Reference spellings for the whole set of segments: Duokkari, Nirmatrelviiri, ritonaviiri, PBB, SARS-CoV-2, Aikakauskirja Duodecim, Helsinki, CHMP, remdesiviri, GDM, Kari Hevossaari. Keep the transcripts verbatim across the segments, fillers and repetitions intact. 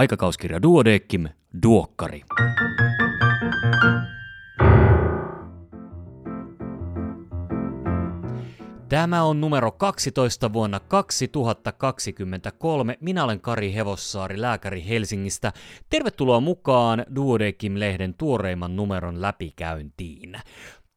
Aikakauskirja Duodecim, duokkari. Tämä on numero kaksitoista vuonna kaksituhattakaksikymmentäkolme. Minä olen Kari Hevossaari, lääkäri Helsingistä. Tervetuloa mukaan Duodecim-lehden tuoreimman numeron läpikäyntiin.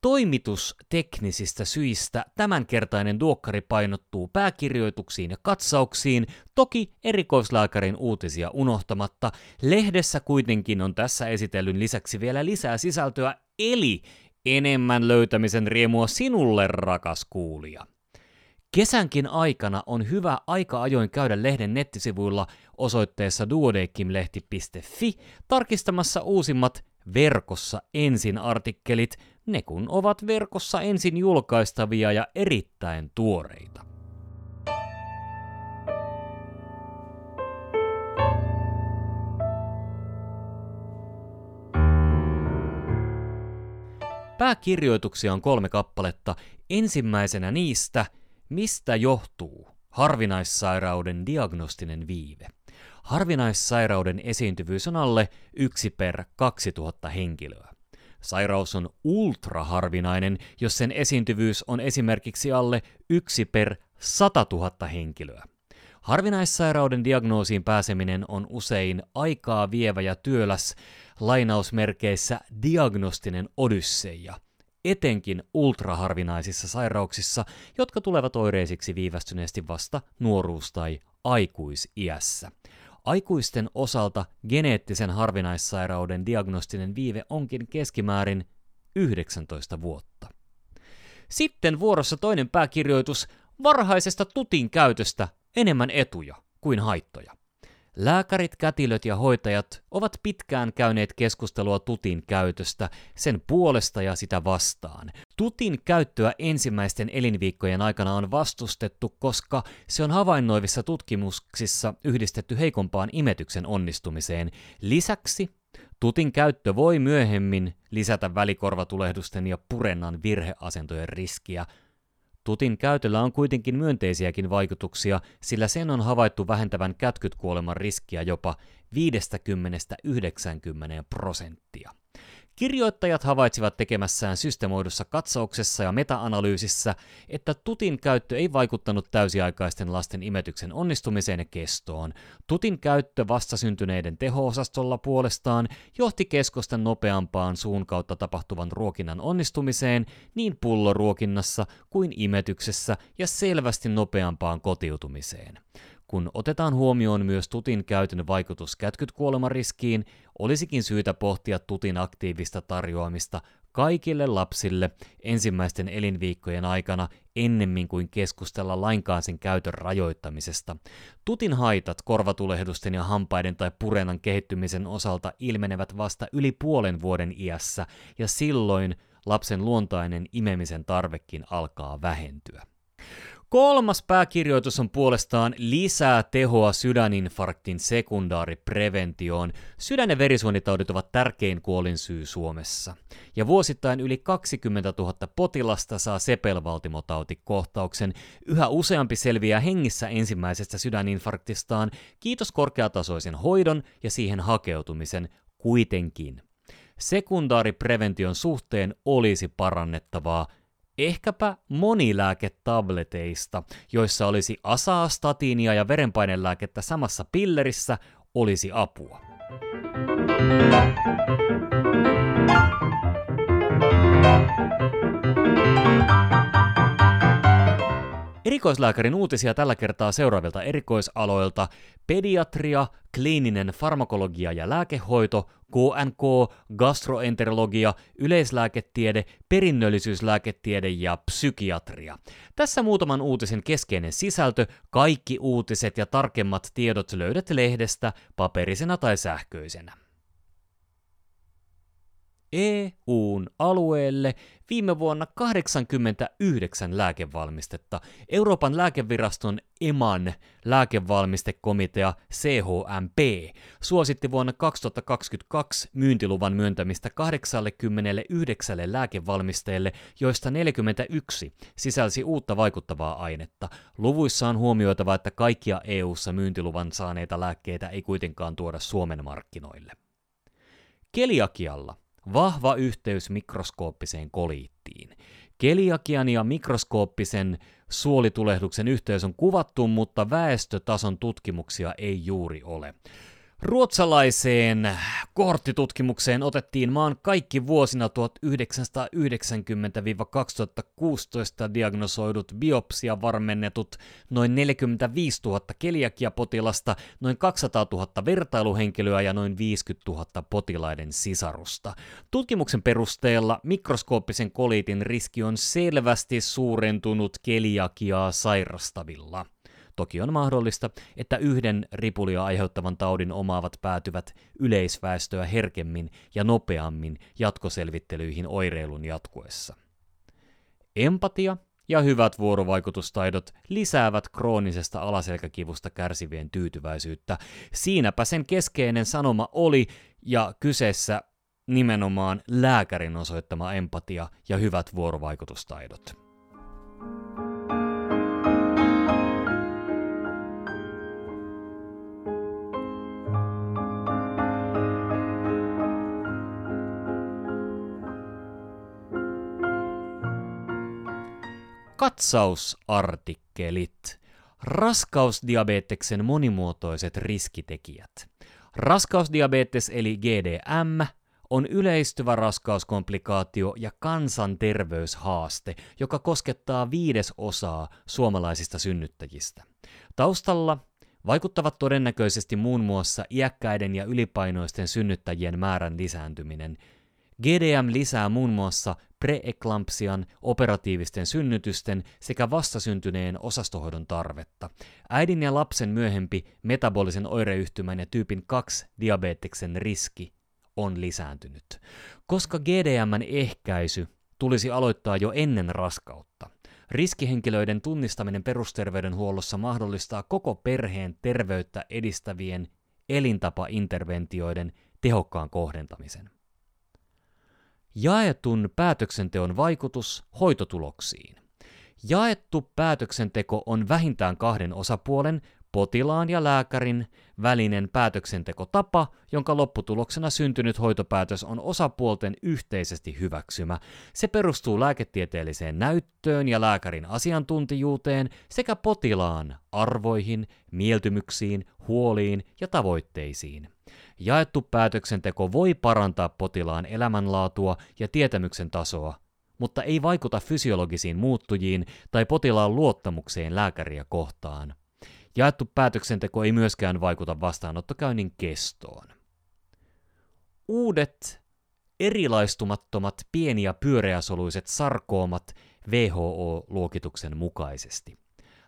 Toimitusteknisistä syistä tämänkertainen duokkari painottuu pääkirjoituksiin ja katsauksiin, toki erikoislääkärin uutisia unohtamatta. Lehdessä kuitenkin on tässä esitellyn lisäksi vielä lisää sisältöä, eli enemmän löytämisen riemua sinulle, rakas kuulija. Kesänkin aikana on hyvä aika ajoin käydä lehden nettisivuilla osoitteessa duodekimlehti piste fi tarkistamassa uusimmat verkossa ensin -artikkelit, ne kun ovat verkossa ensin julkaistavia ja erittäin tuoreita. Pääkirjoituksia on kolme kappaletta. Ensimmäisenä niistä, mistä johtuu harvinaissairauden diagnostinen viive. Harvinaissairauden esiintyvyys on alle yksi per kaksituhatta henkilöä. Sairaus on ultraharvinainen, jos sen esiintyvyys on esimerkiksi alle yksi per satatuhatta henkilöä. Harvinaissairauden diagnoosiin pääseminen on usein aikaa vievä ja työläs, lainausmerkeissä diagnostinen odysseja, etenkin ultraharvinaisissa sairauksissa, jotka tulevat oireisiksi viivästyneesti vasta nuoruus- tai aikuisiässä. Aikuisten osalta geneettisen harvinaissairauden diagnostinen viive onkin keskimäärin yhdeksäntoista vuotta. Sitten vuorossa toinen pääkirjoitus varhaisesta tutin käytöstä enemmän etuja kuin haittoja. Lääkärit, kätilöt ja hoitajat ovat pitkään käyneet keskustelua tutin käytöstä, sen puolesta ja sitä vastaan. Tutin käyttöä ensimmäisten elinviikkojen aikana on vastustettu, koska se on havainnoivissa tutkimuksissa yhdistetty heikompaan imetyksen onnistumiseen. Lisäksi tutin käyttö voi myöhemmin lisätä välikorvatulehdusten ja purennan virheasentojen riskiä. Tutin käytöllä on kuitenkin myönteisiäkin vaikutuksia, sillä sen on havaittu vähentävän kätkytkuoleman riskiä jopa viidestäkymmenestä yhdeksäänkymmeneen prosenttia. Kirjoittajat havaitsivat tekemässään systemoidussa katsauksessa ja meta-analyysissä, että tutin käyttö ei vaikuttanut täysiaikaisten lasten imetyksen onnistumiseen ja kestoon. Tutin käyttö vastasyntyneiden teho-osastolla puolestaan johti keskosten nopeampaan suun kautta tapahtuvan ruokinnan onnistumiseen niin pulloruokinnassa kuin imetyksessä ja selvästi nopeampaan kotiutumiseen. Kun otetaan huomioon myös tutin käytön vaikutus kätkytkuolemariskiin, olisikin syytä pohtia tutin aktiivista tarjoamista kaikille lapsille ensimmäisten elinviikkojen aikana ennemmin kuin keskustella lainkaan sen käytön rajoittamisesta. Tutin haitat korvatulehdusten ja hampaiden tai purenan kehittymisen osalta ilmenevät vasta yli puolen vuoden iässä, ja silloin lapsen luontainen imemisen tarvekin alkaa vähentyä. Kolmas pääkirjoitus on puolestaan lisää tehoa sydäninfarktin sekundaaripreventioon. Sydän- ja verisuonitaudit ovat tärkein kuolinsyy Suomessa, ja vuosittain yli kaksikymmentätuhatta potilasta saa sepelvaltimotautikohtauksen. Yhä useampi selviää hengissä ensimmäisestä sydäninfarktistaan, kiitos korkeatasoisen hoidon ja siihen hakeutumisen kuitenkin. Sekundaariprevention suhteen olisi parannettavaa. Ehkäpä monilääketableteista, joissa olisi asaa, statiinia ja verenpainelääkettä samassa pillerissä, olisi apua. Erikoislääkärin uutisia tällä kertaa seuraavilta erikoisaloilta: pediatria, kliininen farmakologia ja lääkehoito, K N K, gastroenterologia, yleislääketiede, perinnöllisyyslääketiede ja psykiatria. Tässä muutaman uutisen keskeinen sisältö. Kaikki uutiset ja tarkemmat tiedot löydät lehdestä paperisena tai sähköisenä. E U:n alueelle viime vuonna kahdeksankymmentäyhdeksän lääkevalmistetta. Euroopan lääkeviraston E M A:n lääkevalmistekomitea C H M P suositti vuonna kaksituhattakaksikymmentäkaksi myyntiluvan myöntämistä kahdeksankymmentäyhdeksän lääkevalmisteelle, joista neljäkymmentäyksi sisälsi uutta vaikuttavaa ainetta. Luvuissa on huomioitava, että kaikkia E U:ssa myyntiluvan saaneita lääkkeitä ei kuitenkaan tuoda Suomen markkinoille. Keliakialla vahva yhteys mikroskooppiseen koliittiin. Keliakian ja mikroskooppisen suolitulehduksen yhteys on kuvattu, mutta väestötason tutkimuksia ei juuri ole. Ruotsalaiseen kohorttitutkimukseen otettiin maan kaikki vuosina tuhatyhdeksänsataayhdeksänkymmentä–kaksituhattakuusitoista diagnosoidut biopsia varmennetut noin neljäkymmentäviisituhatta keliakiapotilasta, noin kaksisataatuhatta vertailuhenkilöä ja noin viisikymmentätuhatta potilaiden sisarusta. Tutkimuksen perusteella mikroskooppisen koliitin riski on selvästi suurentunut keliakiaa sairastavilla. Toki on mahdollista, että yhden ripulia aiheuttavan taudin omaavat päätyvät yleisväestöä herkemmin ja nopeammin jatkoselvittelyihin oireilun jatkuessa. Empatia ja hyvät vuorovaikutustaidot lisäävät kroonisesta alaselkäkivusta kärsivien tyytyväisyyttä. Siinäpä sen keskeinen sanoma oli, ja kyseessä nimenomaan lääkärin osoittama empatia ja hyvät vuorovaikutustaidot. Katsausartikkelit. Raskausdiabeteksen monimuotoiset riskitekijät. Raskausdiabetes eli G D M on yleistyvä raskauskomplikaatio ja kansanterveyshaaste, joka koskettaa viidesosaa suomalaisista synnyttäjistä. Taustalla vaikuttavat todennäköisesti muun muassa iäkkäiden ja ylipainoisten synnyttäjien määrän lisääntyminen. G D M lisää muun muassa preeklampsian, operatiivisten synnytysten sekä vastasyntyneen osastohoidon tarvetta. Äidin ja lapsen myöhempi metabolisen oireyhtymän ja tyypin kaksi diabeteksen riski on lisääntynyt, koska G D M:n ehkäisy tulisi aloittaa jo ennen raskautta. Riskihenkilöiden tunnistaminen perusterveydenhuollossa mahdollistaa koko perheen terveyttä edistävien elintapainterventioiden tehokkaan kohdentamisen. Jaetun päätöksenteon vaikutus hoitotuloksiin. Jaettu päätöksenteko on vähintään kahden osapuolen, potilaan ja lääkärin, välinen päätöksentekotapa, jonka lopputuloksena syntynyt hoitopäätös on osapuolten yhteisesti hyväksymä. Se perustuu lääketieteelliseen näyttöön ja lääkärin asiantuntijuuteen sekä potilaan arvoihin, mieltymyksiin, huoliin ja tavoitteisiin. Jaettu päätöksenteko voi parantaa potilaan elämänlaatua ja tietämyksen tasoa, mutta ei vaikuta fysiologisiin muuttujiin tai potilaan luottamukseen lääkäriä kohtaan. Jaettu päätöksenteko ei myöskään vaikuta vastaanottokäynnin kestoon. Uudet, erilaistumattomat, pieni- ja pyöreäsoluiset sarkoomat W H O-luokituksen mukaisesti.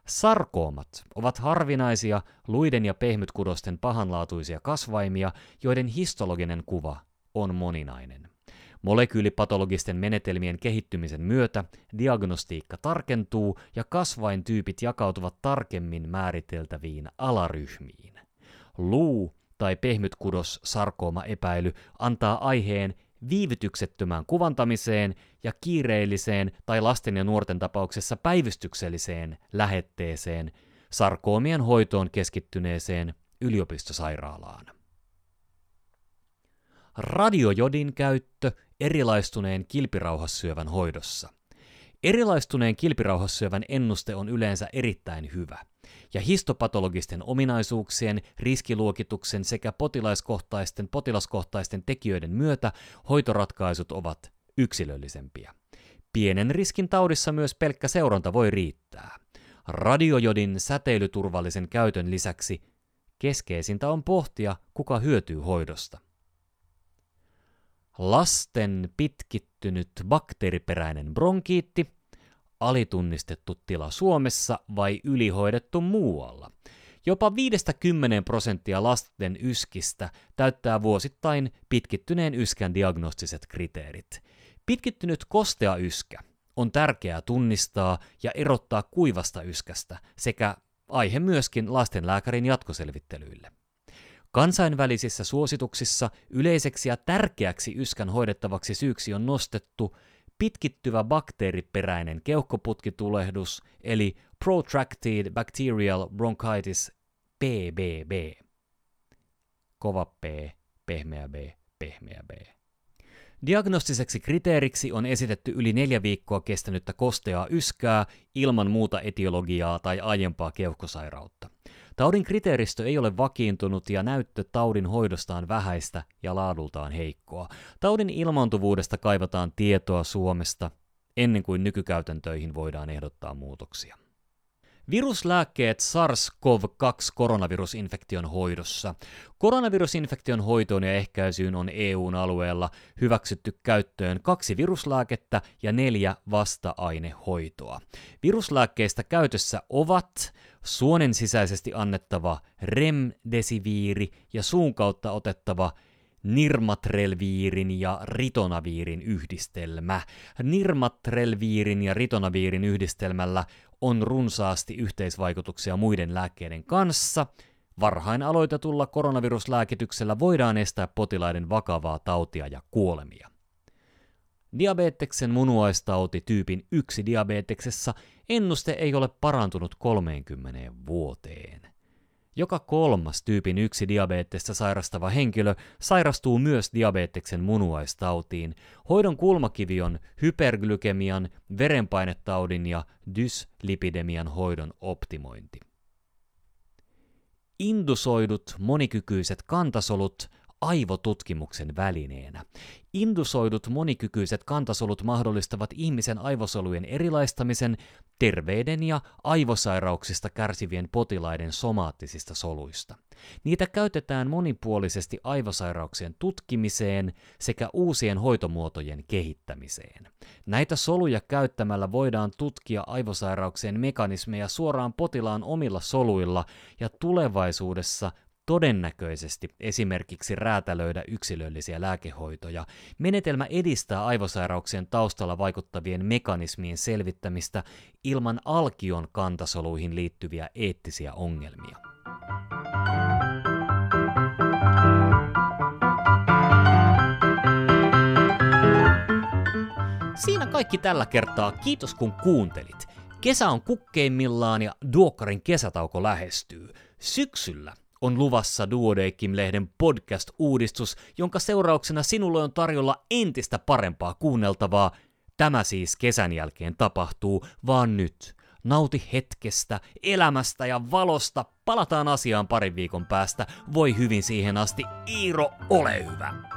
Sarkoomat ovat harvinaisia luiden ja pehmytkudosten pahanlaatuisia kasvaimia, joiden histologinen kuva on moninainen. Molekyylipatologisten menetelmien kehittymisen myötä diagnostiikka tarkentuu ja kasvaintyypit jakautuvat tarkemmin määriteltäviin alaryhmiin. Luu- tai pehmytkudos sarkoomaepäily antaa aiheen viivytyksettömään kuvantamiseen ja kiireelliseen tai lasten ja nuorten tapauksessa päivystykselliseen lähetteeseen sarkoomien hoitoon keskittyneeseen yliopistosairaalaan. Radiojodin käyttö erilaistuneen kilpirauhassyövän hoidossa. Erilaistuneen kilpirauhassyövän ennuste on yleensä erittäin hyvä, ja histopatologisten ominaisuuksien, riskiluokituksen sekä potilaiskohtaisten potilaskohtaisten tekijöiden myötä hoitoratkaisut ovat yksilöllisempiä. Pienen riskin taudissa myös pelkkä seuranta voi riittää. Radiojodin säteilyturvallisen käytön lisäksi keskeisintä on pohtia, kuka hyötyy hoidosta. Lasten pitkittynyt bakteeriperäinen bronkiitti, alitunnistettu tila Suomessa vai ylihoidettu muualla. Jopa viidestä kymmeneen prosenttia lasten yskistä täyttää vuosittain pitkittyneen yskän diagnostiset kriteerit. Pitkittynyt kostea yskä on tärkeää tunnistaa ja erottaa kuivasta yskästä sekä aihe myöskin lastenlääkärin jatkoselvittelyille. Kansainvälisissä suosituksissa yleiseksi ja tärkeäksi yskän hoidettavaksi syyksi on nostettu pitkittyvä bakteeriperäinen keuhkoputkitulehdus eli Protracted Bacterial Bronchitis P B B. Kova P, pehmeä B, pehmeä B. Diagnostiseksi kriteeriksi on esitetty yli neljä viikkoa kestänyttä kosteaa yskää ilman muuta etiologiaa tai aiempaa keuhkosairautta. Taudin kriteeristö ei ole vakiintunut ja näyttö taudin hoidostaan vähäistä ja laadultaan heikkoa. Taudin ilmaantuvuudesta kaivataan tietoa Suomesta ennen kuin nykykäytäntöihin voidaan ehdottaa muutoksia. Viruslääkkeet SARS-C o V kaksi koronavirusinfektion hoidossa. Koronavirusinfektion hoitoon ja ehkäisyyn on E U:n alueella hyväksytty käyttöön kaksi viruslääkettä ja neljä vasta-ainehoitoa. Viruslääkkeistä käytössä ovat suonen sisäisesti annettava remdesiviri ja suun kautta otettava nirmatrelviirin ja ritonaviirin yhdistelmä. Nirmatrelviirin ja ritonaviirin yhdistelmällä on runsaasti yhteisvaikutuksia muiden lääkkeiden kanssa. Varhain aloitetulla koronaviruslääkityksellä voidaan estää potilaiden vakavaa tautia ja kuolemia. Diabeteksen munuaistauti tyypin yksi diabeteksessa ennuste ei ole parantunut kolmeenkymmeneen vuoteen. Joka kolmas tyypin yksi diabetesta sairastava henkilö sairastuu myös diabeteksen munuaistautiin. Hoidon kulmakivi on hyperglykemian, verenpainetaudin ja dyslipidemian hoidon optimointi. Indusoidut monikykyiset kantasolut aivotutkimuksen välineenä. Indusoidut monikykyiset kantasolut mahdollistavat ihmisen aivosolujen erilaistamisen terveiden ja aivosairauksista kärsivien potilaiden somaattisista soluista. Niitä käytetään monipuolisesti aivosairauksien tutkimiseen sekä uusien hoitomuotojen kehittämiseen. Näitä soluja käyttämällä voidaan tutkia aivosairauksien mekanismeja suoraan potilaan omilla soluilla ja tulevaisuudessa todennäköisesti esimerkiksi räätälöidä yksilöllisiä lääkehoitoja. Menetelmä edistää aivosairauksien taustalla vaikuttavien mekanismien selvittämistä ilman alkion kantasoluihin liittyviä eettisiä ongelmia. Siinä kaikki tällä kertaa. Kiitos kun kuuntelit. Kesä on kukkeimmillaan ja Duokkarin kesätauko lähestyy. Syksyllä on luvassa Duodecim-lehden podcast-uudistus, jonka seurauksena sinulle on tarjolla entistä parempaa kuunneltavaa. Tämä siis kesän jälkeen tapahtuu, vaan nyt. Nauti hetkestä, elämästä ja valosta. Palataan asiaan parin viikon päästä. Voi hyvin siihen asti. Iiro, ole hyvä!